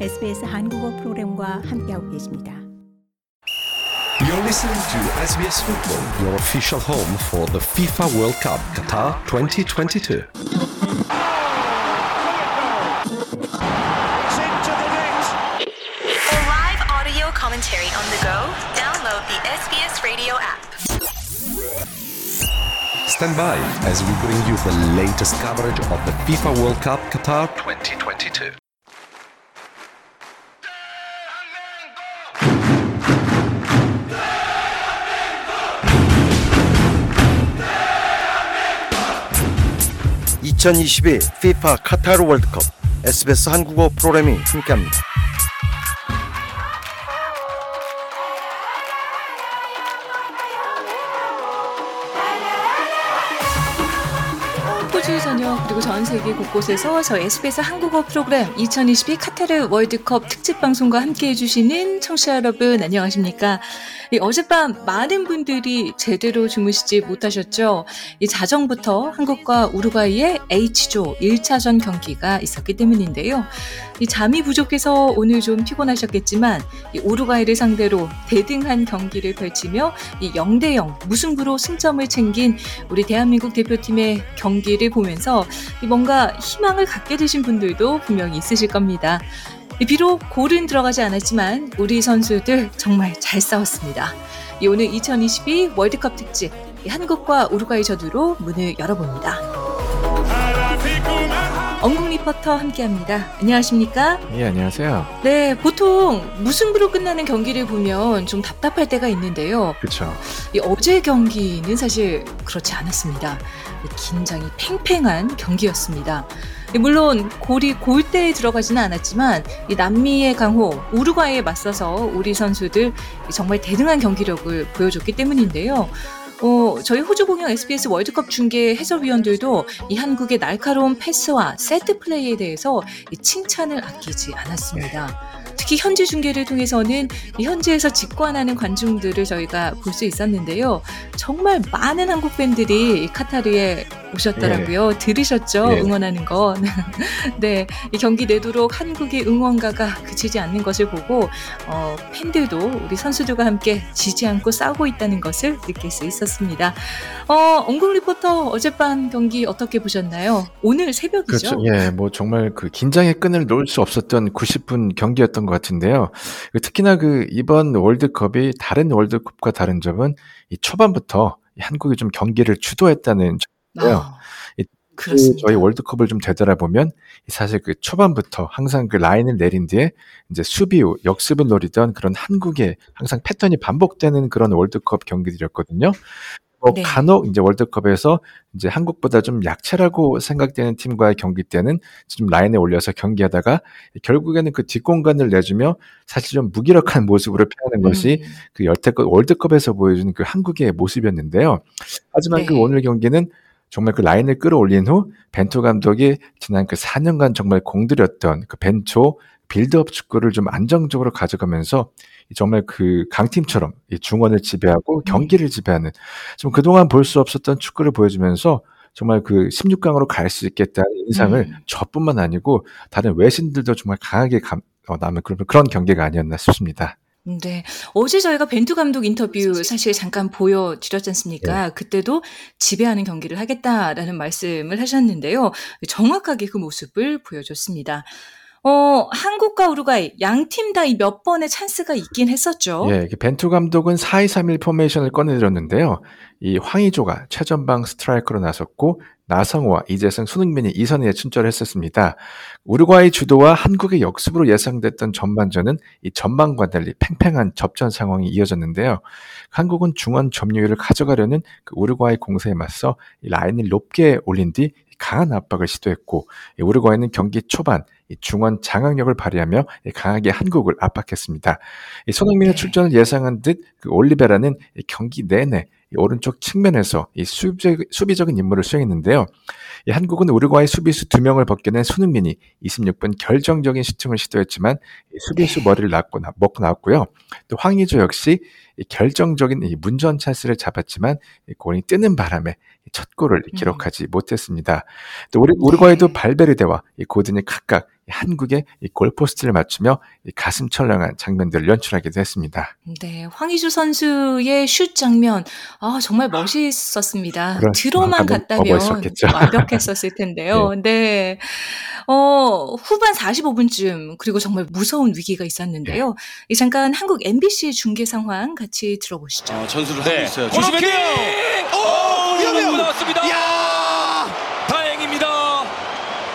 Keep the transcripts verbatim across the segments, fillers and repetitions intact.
에스비에스 한국어 프로그램과 함께하고 계십니다. You're listening to 에스비에스 Football, your official home for the FIFA World Cup Qatar twenty twenty-two. For live audio commentary on the go, download the 에스비에스 Radio app. Stand by as we bring you the latest coverage of the FIFA World Cup Qatar twenty twenty-two. 이천이십이 FIFA 카타르 월드컵 에스비에스 한국어 프로그램이 함께합니다. 호주 전역 그리고 전 세계 곳곳에서 저 에스비에스 한국어 프로그램 이천이십이 카타르 월드컵 특집 방송과 함께해 주시는 청취자 여러분 안녕하십니까? 이 어젯밤 많은 분들이 제대로 주무시지 못하셨죠. 이 자정부터 한국과 우루과이의 H조 일 차전 경기가 있었기 때문인데요. 이 잠이 부족해서 오늘 좀 피곤하셨겠지만 이 우루과이를 상대로 대등한 경기를 펼치며 이 영 대 영 무승부로 승점을 챙긴 우리 대한민국 대표팀의 경기를 보면서 뭔가 희망을 갖게 되신 분들도 분명히 있으실 겁니다. 비록 골은 들어가지 않았지만 우리 선수들 정말 잘 싸웠습니다. 오늘 이천이십이 월드컵 특집 한국과 우루과이 저두로 문을 열어봅니다. 엄국 리포터 함께합니다. 안녕하십니까? 예, 안녕하세요. 네, 보통 무승부로 끝나는 경기를 보면 좀 답답할 때가 있는데요. 그렇죠. 어제 경기는 사실 그렇지 않았습니다. 긴장이 팽팽한 경기였습니다. 물론 골이 골대에 들어가지는 않았지만 이 남미의 강호 우루과이에 맞서서 우리 선수들 정말 대등한 경기력을 보여줬기 때문인데요. 어, 저희 호주 공영 에스비에스 월드컵 중계 해설위원들도 이 한국의 날카로운 패스와 세트 플레이에 대해서 이 칭찬을 아끼지 않았습니다. 특히 현지 중계를 통해서는 현지에서 직관하는 관중들을 저희가 볼 수 있었는데요. 정말 많은 한국 팬들이 카타르에 오셨더라고요. 예. 들으셨죠? 예. 응원하는 건. 네, 이 경기 내도록 한국의 응원가가 그치지 않는 것을 보고 어, 팬들도 우리 선수들과 함께 지지 않고 싸우고 있다는 것을 느낄 수 있었습니다. 어, 엄국 리포터 어젯밤 경기 어떻게 보셨나요? 오늘 새벽이죠? 그렇죠. 예, 뭐 정말 그 긴장의 끈을 놓을 수 없었던 구십 분 경기였던 것 같은데요. 특히나 그 이번 월드컵이 다른 월드컵과 다른 점은 이 초반부터 한국이 좀 경기를 주도했다는 점이고요. 아, 그렇습니다. 저희 월드컵을 좀 되돌아보면 사실 그 초반부터 항상 그 라인을 내린 뒤에 이제 수비 후 역습을 노리던 그런 한국의 항상 패턴이 반복되는 그런 월드컵 경기들이었거든요. 뭐 네. 간혹 이제 월드컵에서 이제 한국보다 좀 약체라고 생각되는 팀과의 경기 때는 좀 라인에 올려서 경기하다가 결국에는 그 뒷공간을 내주며 사실 좀 무기력한 모습으로 표현한 음. 것이 그 여태껏 월드컵에서 보여준 그 한국의 모습이었는데요. 하지만 네. 그 오늘 경기는 정말 그 라인을 끌어올린 후 벤토 감독이 지난 그 사 년간 정말 공들였던 그 벤초 빌드업 축구를 좀 안정적으로 가져가면서 정말 그 강팀처럼 중원을 지배하고 경기를 지배하는 좀 그동안 볼 수 없었던 축구를 보여주면서 정말 그 십육 강으로 갈 수 있겠다는 인상을 음. 저뿐만 아니고 다른 외신들도 정말 강하게 감, 어, 남은 그런, 그런 경기가 아니었나 싶습니다. 네. 어제 저희가 벤투 감독 인터뷰 사실 잠깐 보여드렸지 않습니까? 네. 그때도 지배하는 경기를 하겠다라는 말씀을 하셨는데요. 정확하게 그 모습을 보여줬습니다. 어, 한국과 우루과이 양 팀 다 이 몇 번의 찬스가 있긴 했었죠. 예, 벤투 감독은 사 이 삼 일 포메이션을 꺼내들었는데요. 이 황의조가 최전방 스트라이커로 나섰고 나성호와 이재성, 손흥민이 이 선에 출전했었습니다. 우루과이 주도와 한국의 역습으로 예상됐던 전반전은 이 전망과 달리 팽팽한 접전 상황이 이어졌는데요. 한국은 중원 점유율을 가져가려는 그 우루과이 공세에 맞서 이 라인을 높게 올린 뒤 강한 압박을 시도했고 우루과이는 경기 초반 이 중원 장악력을 발휘하며 강하게 한국을 압박했습니다. 이 손흥민의 네. 출전을 예상한 듯 그 올리베라는 경기 내내 오른쪽 측면에서 이 수비적, 수비적인 임무를 수행했는데요. 이 한국은 우루과이 수비수 두 명을 벗겨낸 손흥민이 이십육 분 결정적인 슈팅을 시도했지만 이 수비수 네. 머리를 낳고, 먹고 나왔고요. 또 황의조 역시 결정적인 문전 찬스를 잡았지만 공이 뜨는 바람에 첫 골을 기록하지 음. 못했습니다. 또 우리, 우루과이도 발베르데와 고든이 각각 한국의 골포스트를 맞추며 가슴 철렁한 장면들을 연출하기도 했습니다. 네, 황의주 선수의 슛 장면 아 정말 멋있었습니다. 그렇습니다. 들어만 아, 갔다면 아, 완벽했었을 텐데요. 네, 네. 어, 후반 사십오 분쯤 그리고 정말 무서운 위기가 있었는데요. 네. 잠깐 한국 엠비씨 중계 상황 같이 들어보시죠. 어, 전술을 네. 하고 있어요. 조심해요. 오, 위험해요. 나왔습니다. 야, 다행입니다.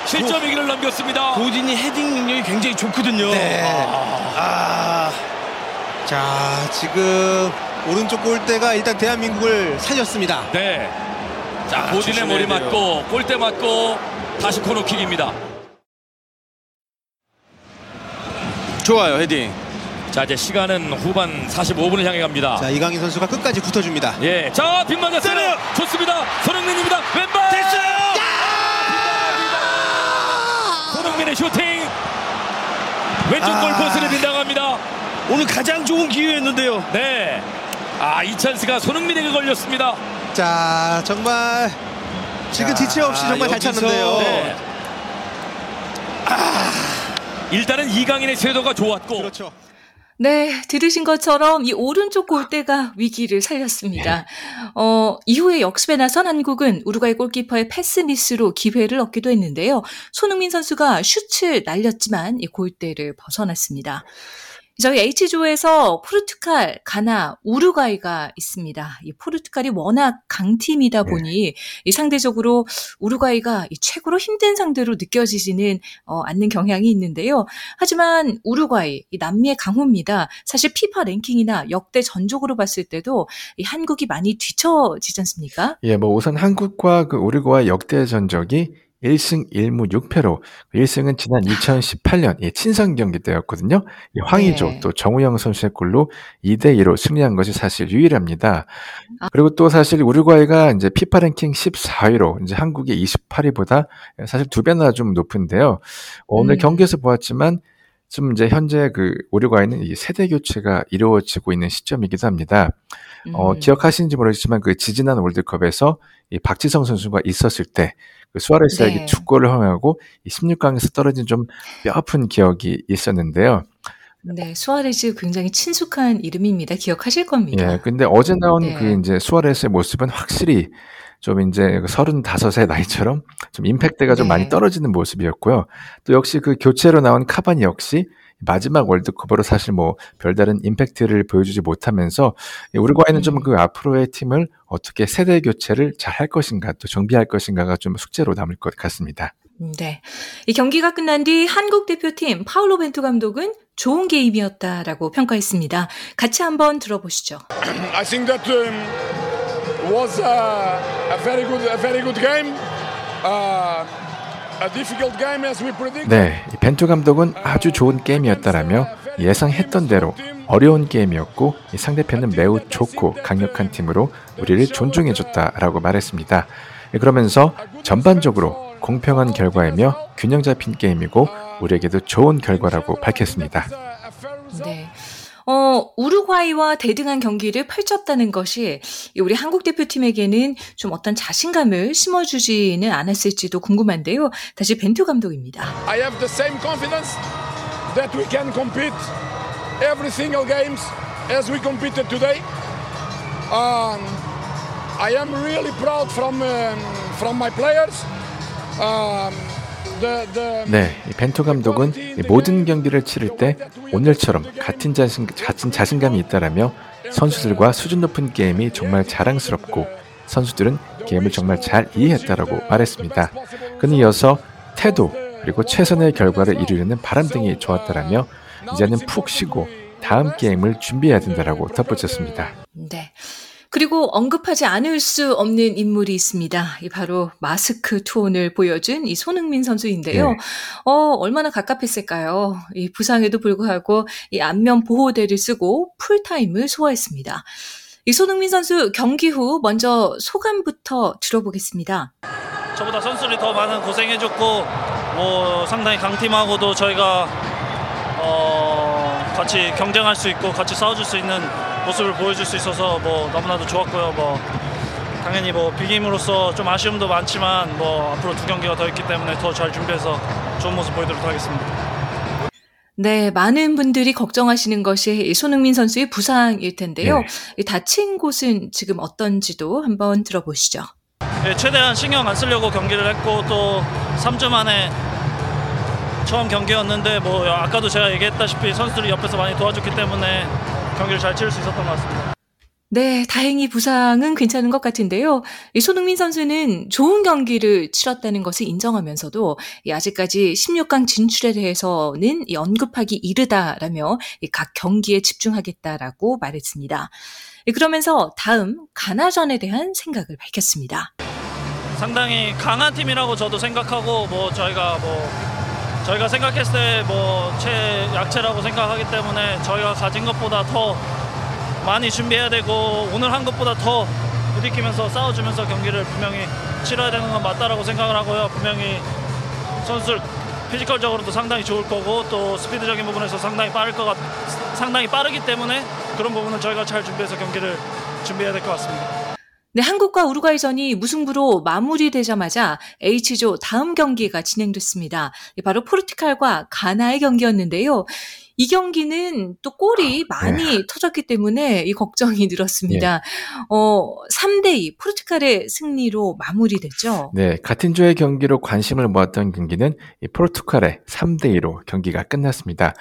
실점 위기를 남겼습니다. 고진이 헤딩 능력이 굉장히 좋거든요. 네. 아. 아. 자, 지금 오른쪽 골대가 일단 대한민국을 살렸습니다. 네. 자, 아, 고진의 머리 맞고 골대 맞고 다시 코너킥입니다. 좋아요, 헤딩. 자, 이제 시간은 후반 사십오 분을 향해 갑니다. 자, 이강인 선수가 끝까지 붙어줍니다. 예. 자, 빅 맞았어요. 좋습니다. 손흥민입니다. 왼발. 됐어요. 손흥민의 슈팅 왼쪽 아~ 골포스를 빗나갑니다. 오늘 가장 좋은 기회였는데요. 네, 아, 이 찬스가 손흥민에게 걸렸습니다. 자, 정말 지금 지체 없이 정말 잘 찼는데요. 네. 아~ 일단은 이강인의 쇄도가 좋았고 그렇죠. 네, 들으신 것처럼 이 오른쪽 골대가 위기를 살렸습니다. 어, 이후에 역습에 나선 한국은 우루과이 골키퍼의 패스 미스로 기회를 얻기도 했는데요. 손흥민 선수가 슛을 날렸지만 이 골대를 벗어났습니다. 저희 H조에서 포르투갈, 가나, 우루과이가 있습니다. 이 포르투갈이 워낙 강팀이다 보니 이 상대적으로 우루과이가 이 최고로 힘든 상대로 느껴지지는 어, 않는 경향이 있는데요. 하지만 우루과이, 이 남미의 강호입니다. 사실 피파 랭킹이나 역대 전적으로 봤을 때도 이 한국이 많이 뒤처지지 않습니까? 예, 뭐 우선 한국과 그 우루과이 역대 전적이 일 승 일 무 육 패로 일 승은 지난 이천십팔 년 친선 경기 때였거든요. 황의조 네. 또 정우영 선수의 골로 이 대 이로 승리한 것이 사실 유일합니다. 아. 그리고 또 사실 우루과이가 이제 피파 랭킹 십사 위로 이제 한국의 이십팔 위보다 사실 두 배나 좀 높은데요. 오늘 음. 경기에서 보았지만 좀 이제 현재 그 우루과이는 이 세대 교체가 이루어지고 있는 시점이기도 합니다. 음. 어, 기억하시는지 모르겠지만 그 지지난 월드컵에서 이 박지성 선수가 있었을 때 그 수아레스에게 두 골을 허용하고 십육 강에서 떨어진 좀 뼈아픈 기억이 있었는데요. 네, 수아레즈 굉장히 친숙한 이름입니다. 기억하실 겁니다. 예, 근데 어제 나온 네. 그 이제 수아레스의 모습은 확실히 좀 이제 서른다섯 세 나이처럼 좀 임팩트가 좀 네. 많이 떨어지는 모습이었고요. 또 역시 그 교체로 나온 카바니 역시 마지막 월드컵으로 사실 뭐 별다른 임팩트를 보여주지 못하면서 우루과이는 음. 좀 그 앞으로의 팀을 어떻게 세대 교체를 잘 할 것인가 또 정비할 것인가가 좀 숙제로 남을 것 같습니다. 네, 이 경기가 끝난 뒤 한국 대표팀 파울로 벤투 감독은 좋은 게임이었다라고 평가했습니다. 같이 한번 들어보시죠. I think that um, was a, a very good, a very good game. Uh... 네, 벤투 감독은 아주 좋은 게임이었다라며 예상했던 대로 어려운 게임이었고 상대편은 매우 좋고 강력한 팀으로 우리를 존중해줬다라고 말했습니다. 그러면서 전반적으로 공평한 결과이며 균형 잡힌 게임이고 우리에게도 좋은 결과라고 밝혔습니다. 네. 어, 우루과이와 대등한 경기를 펼쳤다는 것이 우리 한국 대표팀에게는 좀 어떤 자신감을 심어주지는 않았을지도 궁금한데요. 다시 벤투 감독입니다. I have the same confidence that we can compete every single games as we competed today. Um, I am really proud from um, from my players. Um, 네, 벤투 감독은 모든 경기를 치를 때 오늘처럼 같은, 자신, 같은 자신감이 있다라며 선수들과 수준 높은 게임이 정말 자랑스럽고 선수들은 게임을 정말 잘 이해했다라고 말했습니다. 그는 이어서 태도 그리고 최선의 결과를 이루려는 바람둥이 좋았다라며 이제는 푹 쉬고 다음 게임을 준비해야 된다라고 덧붙였습니다. 네. 그리고 언급하지 않을 수 없는 인물이 있습니다. 이 바로 마스크 투혼을 보여준 이 손흥민 선수인데요. 네. 어, 얼마나 갑갑했을까요? 이 부상에도 불구하고 이 안면 보호대를 쓰고 풀타임을 소화했습니다. 이 손흥민 선수 경기 후 먼저 소감부터 들어보겠습니다. 저보다 선수들이 더 많은 고생해줬고, 뭐 상당히 강팀하고도 저희가 어, 같이 경쟁할 수 있고 같이 싸워줄 수 있는 모습을 보여줄 수 있어서 뭐 너무나도 좋았고요. 뭐 당연히 뭐 비김으로서 좀 아쉬움도 많지만 뭐 앞으로 두 경기가 더 있기 때문에 더 잘 준비해서 좋은 모습 보이도록 하겠습니다. 네, 많은 분들이 걱정하시는 것이 손흥민 선수의 부상일 텐데요. 네. 다친 곳은 지금 어떤지도 한번 들어보시죠. 네, 최대한 신경 안 쓰려고 경기를 했고 또 삼 주 만에 처음 경기였는데 뭐 아까도 제가 얘기했다시피 선수들이 옆에서 많이 도와줬기 때문에 경기를 잘 치를 수 있었던 것 같습니다. 네, 다행히 부상은 괜찮은 것 같은데요. 이 손흥민 선수는 좋은 경기를 치렀다는 것을 인정하면서도 아직까지 십육 강 진출에 대해서는 언급하기 이르다라며 각 경기에 집중하겠다라고 말했습니다. 그러면서 다음 가나전에 대한 생각을 밝혔습니다. 상당히 강한 팀이라고 저도 생각하고 뭐 저희가 뭐 저희가 생각했을 때 뭐 최약체라고 생각하기 때문에 저희가 가진 것보다 더 많이 준비해야 되고 오늘 한 것보다 더 부딪히면서 싸워주면서 경기를 분명히 치러야 되는 건 맞다라고 생각을 하고요. 분명히 선수들 피지컬적으로도 상당히 좋을 거고 또 스피드적인 부분에서 상당히 빠를 것 같, 상당히 빠르기 때문에 그런 부분은 저희가 잘 준비해서 경기를 준비해야 될 것 같습니다. 네, 한국과 우루과이전이 무승부로 마무리되자마자 H조 다음 경기가 진행됐습니다. 바로 포르투갈과 가나의 경기였는데요. 이 경기는 또 골이 많이 네. 터졌기 때문에 이 걱정이 늘었습니다. 네. 어, 삼 대 이 포르투갈의 승리로 마무리됐죠. 네, 같은 조의 경기로 관심을 모았던 경기는 이 포르투갈의 삼 대 이로 경기가 끝났습니다.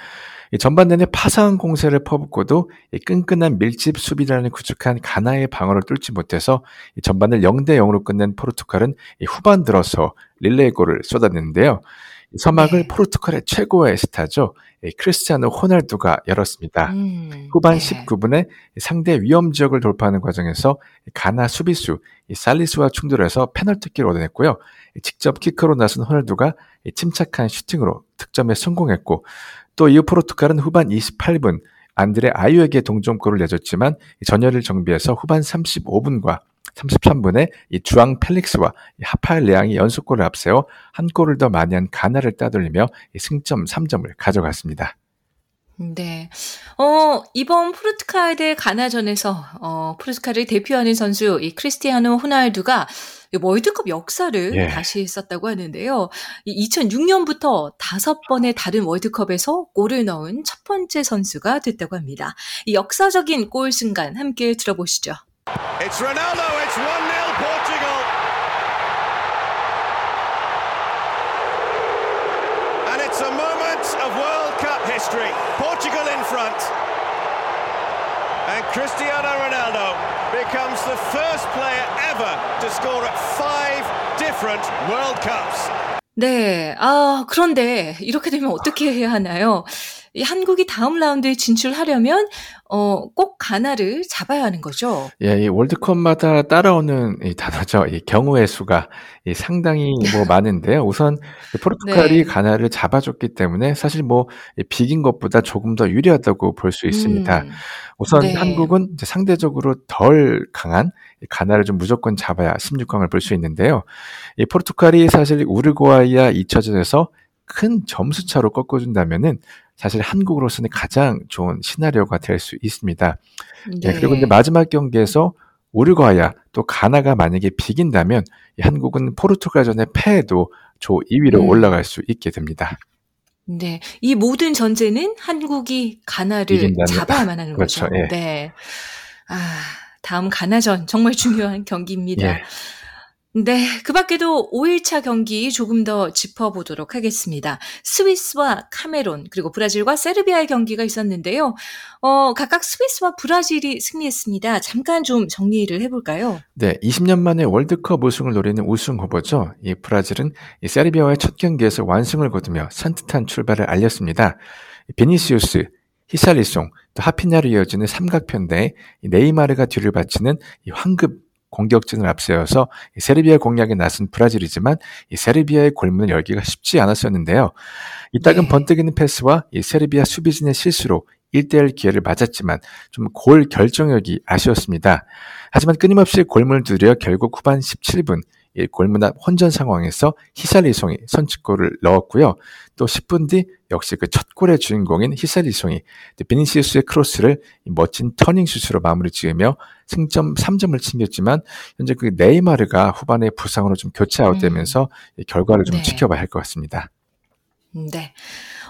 이 전반 내내 파상한 공세를 퍼붓고도 이 끈끈한 밀집 수비라는 구축한 가나의 방어를 뚫지 못해서 이 전반을 영 대 영으로 끝낸 포르투갈은 이 후반 들어서 릴레이골을 쏟아냈는데요. 서막을 네. 포르투갈의 최고의 스타죠. 크리스티아노 호날두가 열었습니다. 음, 후반 네. 십구 분에 상대 위험 지역을 돌파하는 과정에서 가나 수비수 살리수와 충돌해서 페널티킥을 얻어냈고요. 직접 키크로 나선 호날두가 침착한 슈팅으로 득점에 성공했고 또 이후 포르투갈은 후반 이십팔 분 안드레 아유에게 동점골을 내줬지만 전열을 정비해서 후반 삼십오 분과 삼십삼 분에 이 주앙 펠릭스와 이 하팔 레앙이 연속골을 앞세워 한 골을 더 많이 한 가나를 따돌리며 이 승점 삼 점을 가져갔습니다. 네. 어, 이번 포르투갈 대 가나전에서 어, 포르투갈을 대표하는 선수 이 크리스티아노 호날두가 월드컵 역사를 예. 다시 썼다고 하는데요. 이천육 년부터 다섯 번의 다른 월드컵에서 골을 넣은 첫 번째 선수가 됐다고 합니다. 이 역사적인 골 순간 함께 들어보시죠. It's Ronaldo, it's one nil Portugal. And it's a moment of World Cup history. Portugal in front. And Cristiano Ronaldo becomes the first player ever to score at five different World Cups. 네, 아, 그런데 이렇게 되면 어떻게 해야 하나요? 이 한국이 다음 라운드에 진출하려면 어, 꼭 가나를 잡아야 하는 거죠. 예, 이 월드컵마다 따라오는 이 단어죠. 이 경우의 수가 이 상당히 뭐 많은데요. 우선 포르투갈이 네. 가나를 잡아줬기 때문에 사실 뭐 비긴 것보다 조금 더 유리하다고 볼 수 있습니다. 음. 우선 네. 한국은 이제 상대적으로 덜 강한 가나를 좀 무조건 잡아야 십육 강을 볼 수 있는데요. 이 포르투갈이 사실 우루과이와 이 차전에서 큰 점수차로 꺾어준다면은 사실 한국으로서는 가장 좋은 시나리오가 될 수 있습니다. 네. 예, 그리고 이제 마지막 경기에서 우루과이와 또 가나가 만약에 비긴다면 한국은 포르투갈전에 패해도 조 이 위로 음. 올라갈 수 있게 됩니다. 네, 이 모든 전제는 한국이 가나를 이긴다면, 잡아야만 하는 그렇죠, 거죠. 예. 네, 아 다음 가나전 정말 중요한 경기입니다. 예. 네, 그 밖에도 오 일차 경기 조금 더 짚어보도록 하겠습니다. 스위스와 카메론, 그리고 브라질과 세르비아의 경기가 있었는데요. 어, 각각 스위스와 브라질이 승리했습니다. 잠깐 좀 정리를 해볼까요? 네, 이십 년 만에 월드컵 우승을 노리는 우승 후보죠. 이 브라질은 이 세르비아와의 첫 경기에서 완승을 거두며 산뜻한 출발을 알렸습니다. 비니시우스, 히살리송, 또 하피냐로 이어지는 삼각편대에 네이마르가 뒤를 바치는 이 황급 공격진을 앞세워서 세르비아 공략에 나선 브라질이지만 이 세르비아의 골문을 열기가 쉽지 않았었는데요. 이 따금 네. 번뜩이는 패스와 이 세르비아 수비진의 실수로 일 대 일 기회를 맞았지만 좀 골 결정력이 아쉬웠습니다. 하지만 끊임없이 골문을 두드려 결국 후반 십칠 분 골문앞 혼전 상황에서 히살리송이 선취골을 넣었고요. 또 십 분 뒤 역시 그 첫 골의 주인공인 히살리송이 비니시우스의 크로스를 멋진 터닝슛으로 마무리 지으며 승점 삼 점을 챙겼지만 현재 그 네이마르가 후반에 부상으로 좀 교체 아웃되면서 음. 결과를 좀 네. 지켜봐야 할 것 같습니다. 네.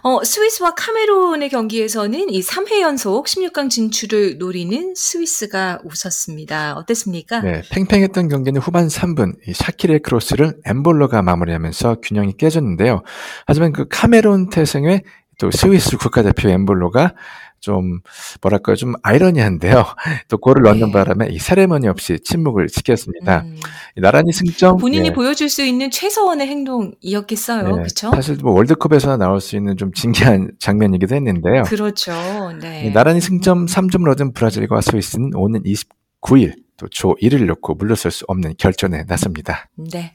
어, 스위스와 카메룬의 경기에서는 이 삼 회 연속 십육 강 진출을 노리는 스위스가 웃었습니다. 어땠습니까? 네, 팽팽했던 경기는 후반 삼 분 이 샤키르의 크로스를 엠볼러가 마무리하면서 균형이 깨졌는데요. 하지만 그 카메룬 태생의 또 스위스 국가대표 엠볼러가 좀 뭐랄까요, 좀 아이러니한데요. 또 골을 넣는 네. 바람에 이 세레머니 없이 침묵을 지켰습니다. 음. 나란히 승점 본인이 네. 보여줄 수 있는 최소한의 행동이었겠어요, 네. 그렇죠? 사실 뭐 월드컵에서나 나올 수 있는 좀 진기한 장면이기도 했는데요. 그렇죠. 네. 나란히 승점 삼 점을 얻은 브라질과 스위스는 오는 이십구 일 또 조 일 일 놓고 물러설 수 없는 결전에 나섭니다. 네.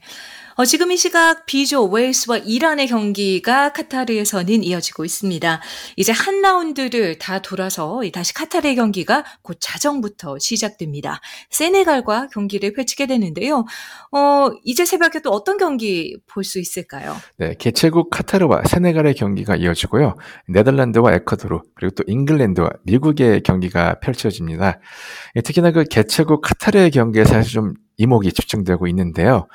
어, 지금 이 시각 B조 웨일스와 이란의 경기가 카타르에서는 이어지고 있습니다. 이제 한 라운드를 다 돌아서 다시 카타르의 경기가 곧 자정부터 시작됩니다. 세네갈과 경기를 펼치게 되는데요. 어, 이제 새벽에 또 어떤 경기 볼 수 있을까요? 네, 개최국 카타르와 세네갈의 경기가 이어지고요. 네덜란드와 에콰도르 그리고 또 잉글랜드와 미국의 경기가 펼쳐집니다. 특히나 그 개최국 카타르의 경기에서 사실 좀 이목이 집중되고 있는데요.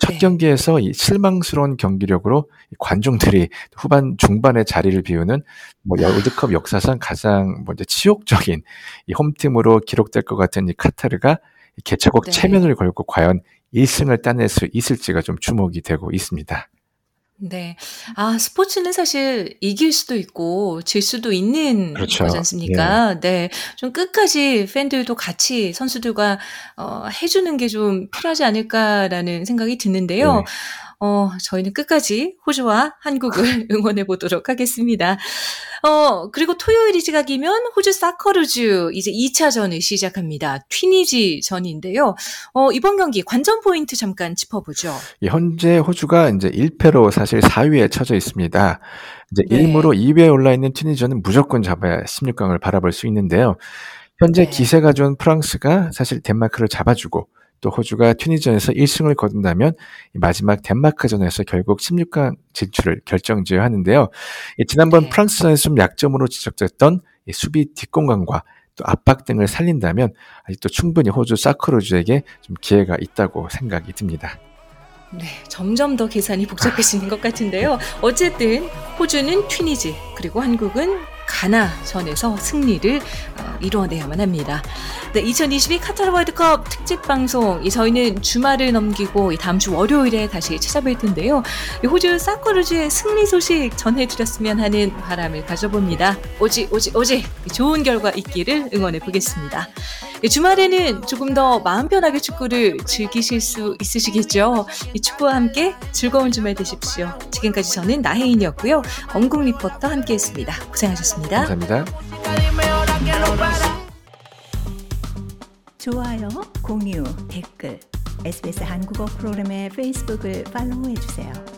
첫 네. 경기에서 이 실망스러운 경기력으로 관중들이 후반 중반에 자리를 비우는 뭐 월드컵 역사상 가장 뭐 이제 치욕적인 이 홈팀으로 기록될 것 같은 이 카타르가 개최국 네. 체면을 걸고 과연 일 승을 따낼 수 있을지가 좀 주목이 되고 있습니다. 네. 아, 스포츠는 사실 이길 수도 있고 질 수도 있는 그렇죠. 거지 않습니까? 네. 네. 좀 끝까지 팬들도 같이 선수들과 어, 해주는 게 좀 필요하지 않을까라는 생각이 드는데요. 네. 어, 저희는 끝까지 호주와 한국을 응원해 보도록 하겠습니다. 어, 그리고 토요일이 지각이면 호주 사커루즈 이제 이 차전을 시작합니다. 튀니지 전인데요. 어, 이번 경기 관전 포인트 잠깐 짚어보죠. 현재 호주가 이제 일 패로 사실 사 위에 처져 있습니다. 이제 네. 일 무로 이 위에 올라 있는 튀니지는 무조건 잡아야 십육 강을 바라볼 수 있는데요. 현재 네. 기세가 좋은 프랑스가 사실 덴마크를 잡아주고 또 호주가 튀니전에서 일 승을 거둔다면 마지막 덴마크전에서 결국 십육 강 진출을 결정지어야 하는데요. 지난번 네. 프랑스전에서 좀 약점으로 지적됐던 수비 뒷공간과 또 압박 등을 살린다면 아직도 충분히 호주 사커루즈에게 좀 기회가 있다고 생각이 듭니다. 네, 점점 더 계산이 복잡해지는 것 같은데요. 어쨌든 호주는 튀니지 그리고 한국은 가나전에서 승리를 어, 이루어내야만 합니다. 네, 이천이십이 카타르 월드컵 특집 방송 이 저희는 주말을 넘기고 이 다음 주 월요일에 다시 찾아뵐 텐데요. 이 호주 사커루즈의 승리 소식 전해드렸으면 하는 바람을 가져봅니다. 오지 오지 오지 좋은 결과 있기를 응원해 보겠습니다. 네, 주말에는 조금 더 마음 편하게 축구를 즐기실 수 있으시겠죠. 이 축구와 함께 즐거운 주말 되십시오. 지금까지 저는 나혜인이었고요. 엄국 리포터 함께했습니다. 고생하셨습니다. 감사합니다. 좋아요, 공유, 댓글 에스비에스 한국어 프로그램의 페이스북을 팔로우해주세요.